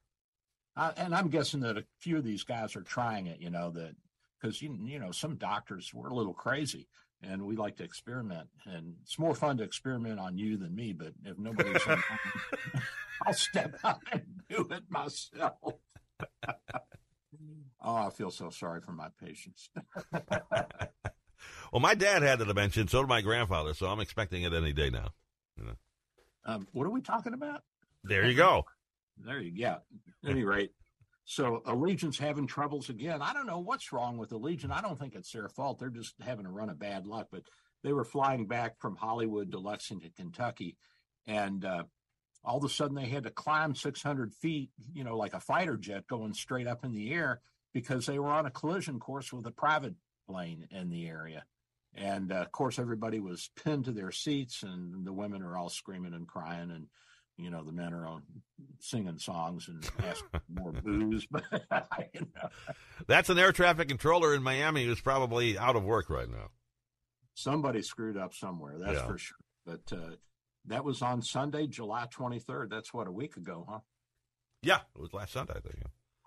I, and I'm guessing that a few of these guys are trying it, you know, that because, you, you know, some doctors were a little crazy and we like to experiment. And it's more fun to experiment on you than me. But if nobody's on, I'll step up and do it myself. Oh, I feel so sorry for my patients. Well, my dad had the dementia, so did my grandfather. So I'm expecting it any day now. You know? um, what are we talking about? There you go. There you go. At any rate, so Allegion's having troubles again. I don't know what's wrong with Allegiant. I don't think it's their fault. They're just having a run of bad luck. But they were flying back from Hollywood to Lexington, Kentucky, and uh, all of a sudden they had to climb six hundred feet, you know, like a fighter jet going straight up in the air because they were on a collision course with a private plane in the area. And, uh, of course, everybody was pinned to their seats, and the women are all screaming and crying, and you know, the men are on singing songs and asking more booze. But you know. That's an air traffic controller in Miami who's probably out of work right now. Somebody screwed up somewhere, that's yeah. for sure. But uh, that was on Sunday, July twenty-third. That's, what, a week ago, huh? Yeah, it was last Sunday, I think.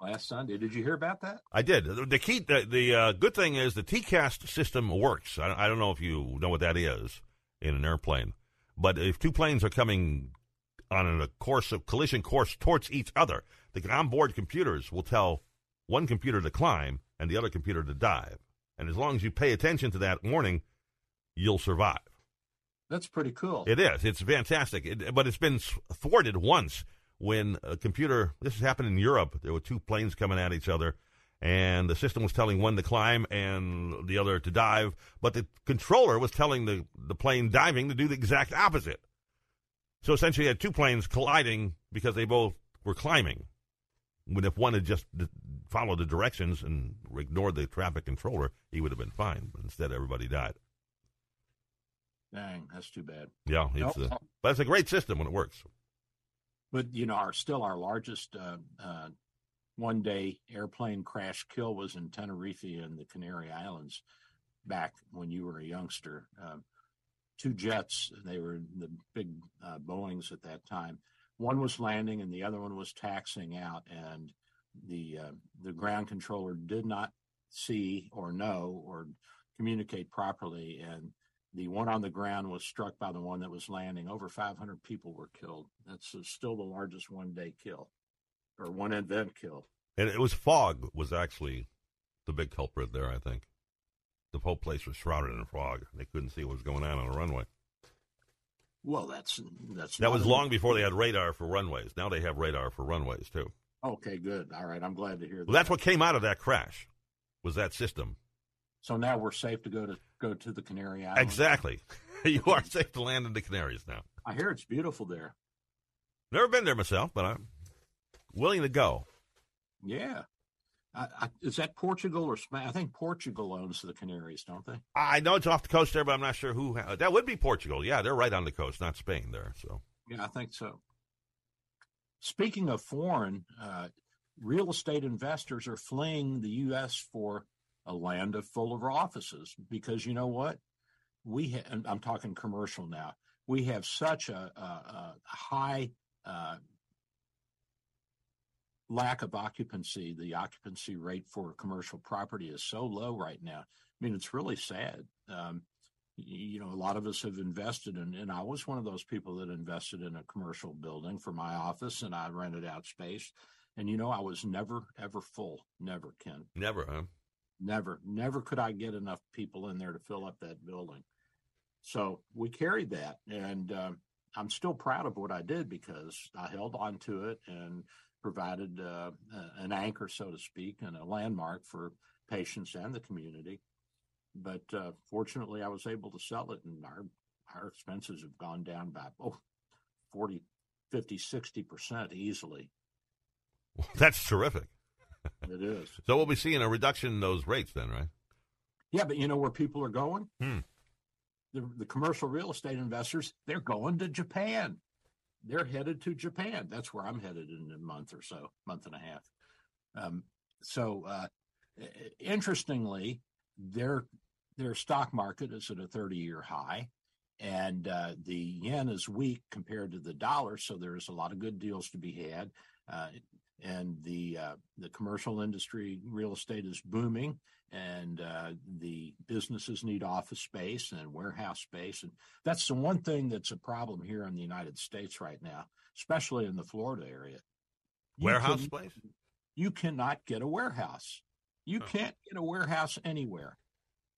Last Sunday. Did you hear about that? I did. The, the key, the, the uh, good thing is the T CAS system works. I, I don't know if you know what that is in an airplane. But if two planes are coming on a course of collision course towards each other, the onboard computers will tell one computer to climb and the other computer to dive. And as long as you pay attention to that warning, you'll survive. That's pretty cool. It is. It's fantastic. It, but it's been thwarted once when a computer, this has happened in Europe, there were two planes coming at each other, and the system was telling one to climb and the other to dive, but the controller was telling the, the plane diving to do the exact opposite. So essentially, you had two planes colliding because they both were climbing. When if one had just followed the directions and ignored the traffic controller, he would have been fine. But instead, everybody died. Dang, that's too bad. Yeah, it's nope. a, but it's a great system when it works. But you know, our still our largest uh, uh, one-day airplane crash kill was in Tenerife in the Canary Islands back when you were a youngster. Uh, Two jets, they were the big uh, Boeings at that time. One was landing and the other one was taxiing out, and the uh, the ground controller did not see or know or communicate properly, and the one on the ground was struck by the one that was landing. Over five hundred people were killed. That's uh, still the largest one-day kill or one event killed. And it was fog was actually the big culprit there, I think. The whole place was shrouded in fog. They couldn't see what was going on on the runway. Well, that's... that's That was long before they had radar for runways. Now they have radar for runways, too. Okay, good. All right, I'm glad to hear that. Well, that's what came out of that crash, was that system. So now we're safe to go to go to the Canary Islands. Exactly. You are safe to land in the Canaries now. I hear it's beautiful there. Never been there myself, but I'm willing to go. Yeah. I, I, is that Portugal or Spain? I think Portugal owns the Canaries, don't they? I know it's off the coast there, but I'm not sure who. Ha- that would be Portugal. Yeah, they're right on the coast, not Spain there. So yeah, I think so. Speaking of foreign, uh, real estate investors are fleeing the U S for a land of full of offices because you know what? We ha- and I'm talking commercial now. We have such a, a, a high uh lack of occupancy. The occupancy rate for commercial property is so low right now. I mean, it's really sad. Um, you know, a lot of us have invested in, and I was one of those people that invested in a commercial building for my office, and I rented out space. And, you know, I was never, ever full. Never, Ken. Never, huh? Never. Never could I get enough people in there to fill up that building. So we carried that, and uh, I'm still proud of what I did because I held on to it and provided uh, an anchor, so to speak, and a landmark for patients and the community. But uh, fortunately, I was able to sell it, and our, our expenses have gone down by oh, forty, fifty, sixty percent easily. Well, that's terrific. It is. So we'll be seeing a reduction in those rates then, right? Yeah, but you know where people are going? Hmm. The, the commercial real estate investors, they're going to Japan. They're headed to Japan. That's where I'm headed in a month or so, month and a half. Um, so, uh, interestingly, their their stock market is at a thirty-year high, and uh, the yen is weak compared to the dollar. So there's a lot of good deals to be had, uh, and the uh, the commercial industry, real estate is booming, and uh, the businesses need office space and warehouse space. And that's the one thing that's a problem here in the United States right now, especially in the Florida area. You warehouse can, space? You cannot get a warehouse. You oh. can't get a warehouse anywhere.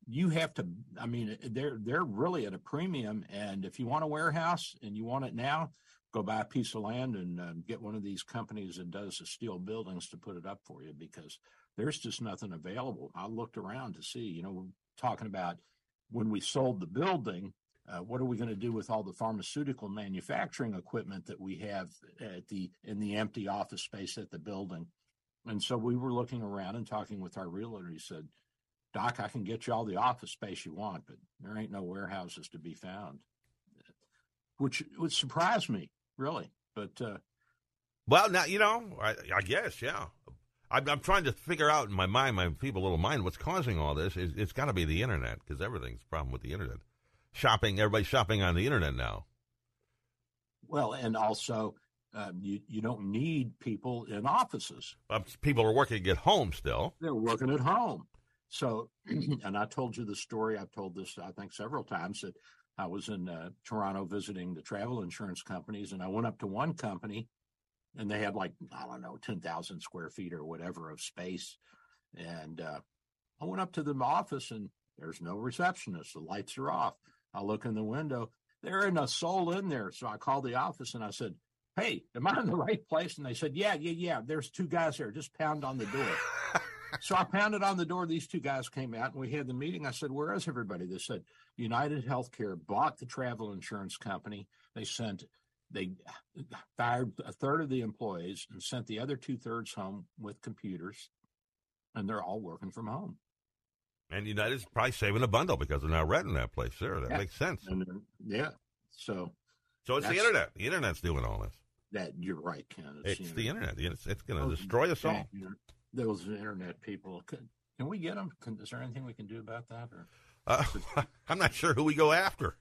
You have to, I mean, they're, they're really at a premium. And if you want a warehouse and you want it now, go buy a piece of land and uh, get one of these companies that does the steel buildings to put it up for you because there's just nothing available. I looked around to see, you know, we're talking about when we sold the building, uh, what are we going to do with all the pharmaceutical manufacturing equipment that we have at the in the empty office space at the building? And so we were looking around and talking with our realtor. He said, Doc, I can get you all the office space you want, but there ain't no warehouses to be found, which would surprise me, really. But uh, well, now, you know, I, I guess, yeah. I'm, I'm trying to figure out in my mind, my feeble little mind, what's causing all this. It's, it's got to be the internet because everything's a problem with the internet. Shopping, everybody's shopping on the internet now. Well, and also um, you, you don't need people in offices. Uh, people are working at home still. They're working at home. So, and I told you the story. I've told this, I think, several times that I was in uh, Toronto visiting the travel insurance companies, and I went up to one company. And they had like, I don't know, ten thousand square feet or whatever of space. And uh, I went up to the office and there's no receptionist. The lights are off. I look in the window. There ain't a soul in there. So I called the office and I said, hey, am I in the right place? And they said, yeah, yeah, yeah. There's two guys there. Just pound on the door. So I pounded on the door. These two guys came out and we had the meeting. I said, where is everybody? They said, United Healthcare bought the travel insurance company. They sent They fired a third of the employees and sent the other two-thirds home with computers, and they're all working from home. And United's probably saving a bundle because they're not renting that place there. That yeah. makes sense. Yeah. So so it's the internet. The internet's doing all this. That You're right, Ken. It's, it's the internet. The internet. It's, it's going to destroy us all. Those internet people. Can, can we get them? Can, is there anything we can do about that? Or? Uh, I'm not sure who we go after.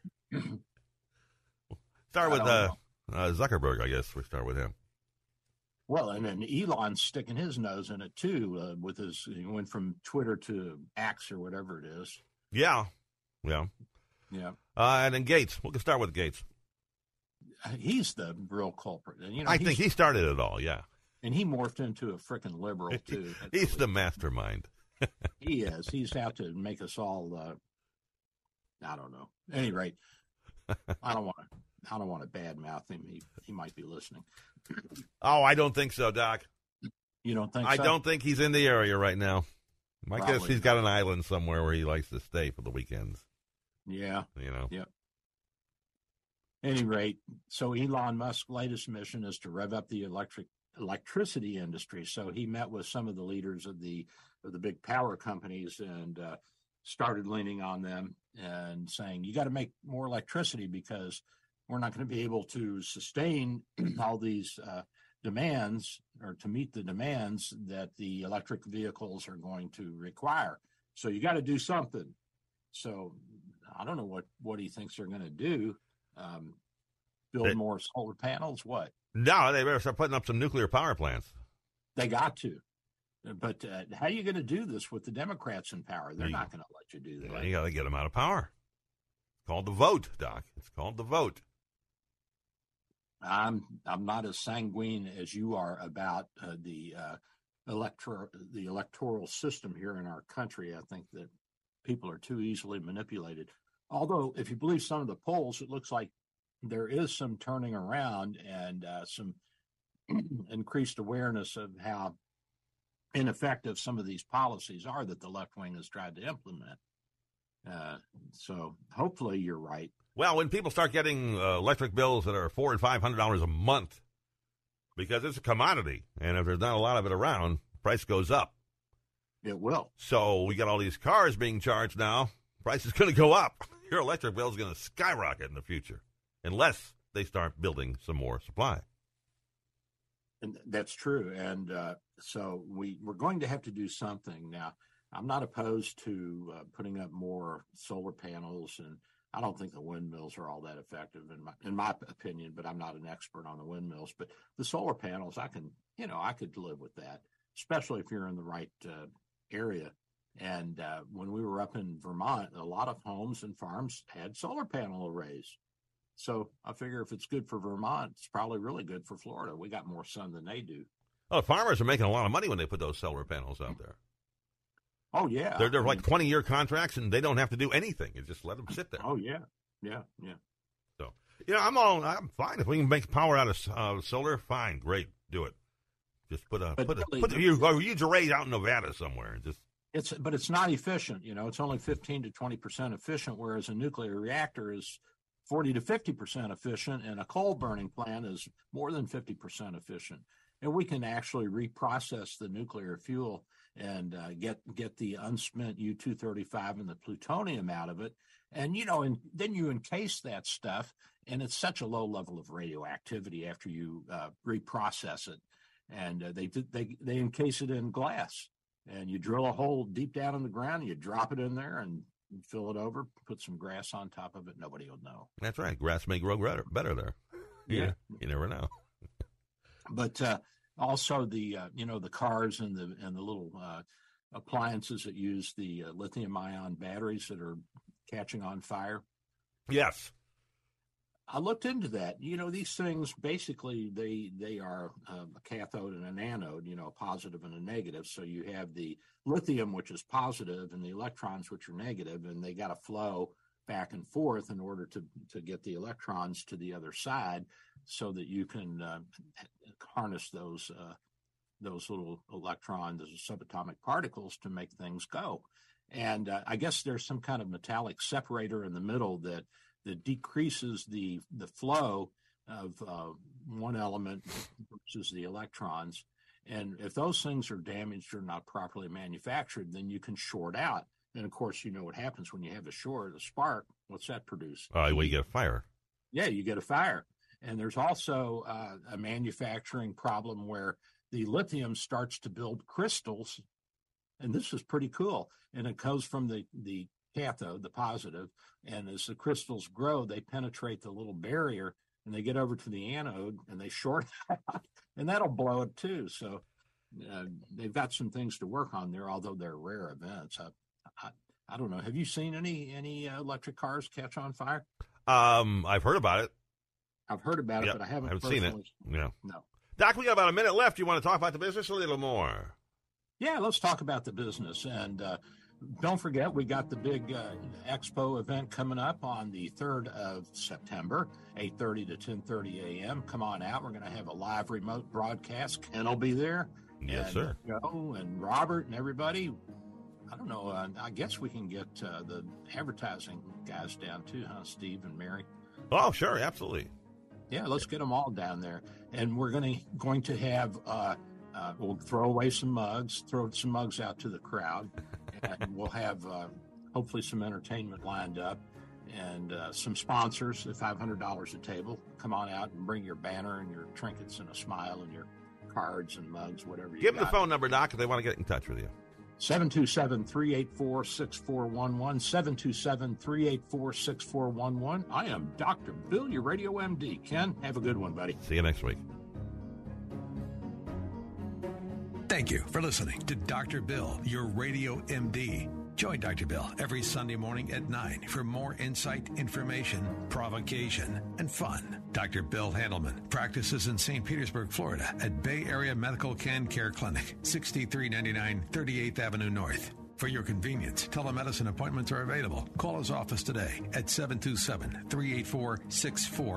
Start with... Uh, Uh, Zuckerberg, I guess we start with him. Well, and then Elon's sticking his nose in it too. Uh, with his, he went from Twitter to X or whatever it is. Yeah, yeah, yeah. Uh, and then Gates. We'll start with Gates. He's the real culprit. And, you know, I think he started it all. Yeah. And he morphed into a frickin' liberal, too. He's the mastermind. He is. He's out to make us all, uh, I don't know. At any rate, I don't want to. I don't want to badmouth him. He, he might be listening. Oh, I don't think so, Doc. You don't think I so? I don't think he's in the area right now. My Probably guess he's not. Got an island somewhere where he likes to stay for the weekends. Yeah. You know. Yep. At any rate, so Elon Musk's latest mission is to rev up the electric electricity industry. So he met with some of the leaders of the of the big power companies and uh, started leaning on them and saying, you got to make more electricity because we're not going to be able to sustain all these uh, demands or to meet the demands that the electric vehicles are going to require. So you got to do something. So I don't know what, what he thinks they're going to do. Um, build they, more solar panels? What? No, they better start putting up some nuclear power plants. They got to. But uh, how are you going to do this with the Democrats in power? They're you, not going to let you do that. Well, you got to get them out of power. It's called the vote, Doc. It's called the vote. I'm I'm not as sanguine as you are about uh, the uh, electoral the electoral system here in our country. I think that people are too easily manipulated. Although, if you believe some of the polls, it looks like there is some turning around and uh, some increased awareness of how ineffective some of these policies are that the left wing has tried to implement. Uh, so hopefully you're right. Well, when people start getting uh, electric bills that are four and five hundred dollars a month, because it's a commodity, and if there's not a lot of it around, the price goes up. It will. So we got all these cars being charged now. Price is going to go up. Your electric bill is going to skyrocket in the future, unless they start building some more supply. And that's true. And uh, so we we're going to have to do something now. I'm not opposed to uh, putting up more solar panels, and I don't think the windmills are all that effective in my in my opinion, but I'm not an expert on the windmills. But the solar panels, I can, you know, I could live with that, especially if you're in the right uh, area. And uh, when we were up in Vermont, a lot of homes and farms had solar panel arrays. So I figure if it's good for Vermont, it's probably really good for Florida. We got more sun than they do. Oh, farmers are making a lot of money when they put those solar panels out there. Oh, yeah. They're, they're like twenty-year contracts, and they don't have to do anything. You just let them sit there. Oh, yeah. Yeah, yeah. So, you know, I'm all, I'm fine. If we can make power out of uh, solar, fine, great, do it. Just put a, but put really, a, put a huge, a huge array out in Nevada somewhere. And just it's But it's not efficient, you know. It's only fifteen to twenty percent efficient, whereas a nuclear reactor is forty to fifty percent efficient, and a coal-burning plant is more than fifty percent efficient. And we can actually reprocess the nuclear fuel and uh, get get the unspent U two thirty-five and the plutonium out of it. And, you know, and then you encase that stuff, and it's such a low level of radioactivity after you uh, reprocess it. And uh, they, they they encase it in glass, and you drill a hole deep down in the ground, and you drop it in there and fill it over, put some grass on top of it. Nobody will know. That's right. Grass may grow better there. Yeah. yeah. You never know. But uh, also the uh, you know the cars and the and the little uh, appliances that use the uh, lithium-ion batteries that are catching on fire. Yes, I looked into that. You know, these things basically they they are uh, a cathode and an anode. You know, a positive and a negative. So you have the lithium, which is positive, and the electrons, which are negative, and they got to flow back and forth in order to to get the electrons to the other side, so that you can uh, harness those uh, those little electrons, those subatomic particles, to make things go. And uh, I guess there's some kind of metallic separator in the middle that that decreases the the flow of uh, one element versus the electrons. And if those things are damaged or not properly manufactured, then you can short out. And of course, you know what happens when you have a short, a spark. What's that produce? Oh, uh, well, you get a fire. Yeah, you get a fire. And there's also uh, a manufacturing problem where the lithium starts to build crystals, and this is pretty cool. And it goes from the, the cathode, the positive, and as the crystals grow, they penetrate the little barrier, and they get over to the anode, and they short out, and that'll blow it too. So uh, they've got some things to work on there, although they're rare events. I, I, I don't know. Have you seen any any uh, electric cars catch on fire? Um, I've heard about it. I've heard about it, yep. but I haven't, I haven't seen it. No. no. Doc, we got about a minute left. You want to talk about the business a little more? Yeah, let's talk about the business. And uh, don't forget, we got the big uh, expo event coming up on the third of September, eight thirty to ten thirty a.m. Come on out. We're going to have a live remote broadcast. Ken will be there. Yes, sir. Joe and Robert and everybody. I don't know. Uh, I guess we can get uh, the advertising guys down too, huh, Steve and Mary? Oh, sure. Absolutely. Yeah, let's get them all down there. And we're going to, going to have, uh, uh, we'll throw away some mugs, throw some mugs out to the crowd. And we'll have uh, hopefully some entertainment lined up and uh, some sponsors, five hundred dollars a table. Come on out and bring your banner and your trinkets and a smile and your cards and mugs, whatever you got. Give them the phone number, Doc, if they want to get in touch with you. seven two seven, three eight four, six four one one, seven two seven, three eight four, six four one one. I am Doctor Bill, your radio M D. Ken, have a good one, buddy. See you next week. Thank you for listening to Doctor Bill, your radio M D. Join Doctor Bill every Sunday morning at nine for more insight, information, provocation, and fun. Doctor Bill Handelman practices in Saint Petersburg, Florida at Bay Area Medical Can Care Clinic, sixty-three ninety-nine thirty-eighth Avenue North. For your convenience, telemedicine appointments are available. Call his office today at seven two seven, three eight four, six four.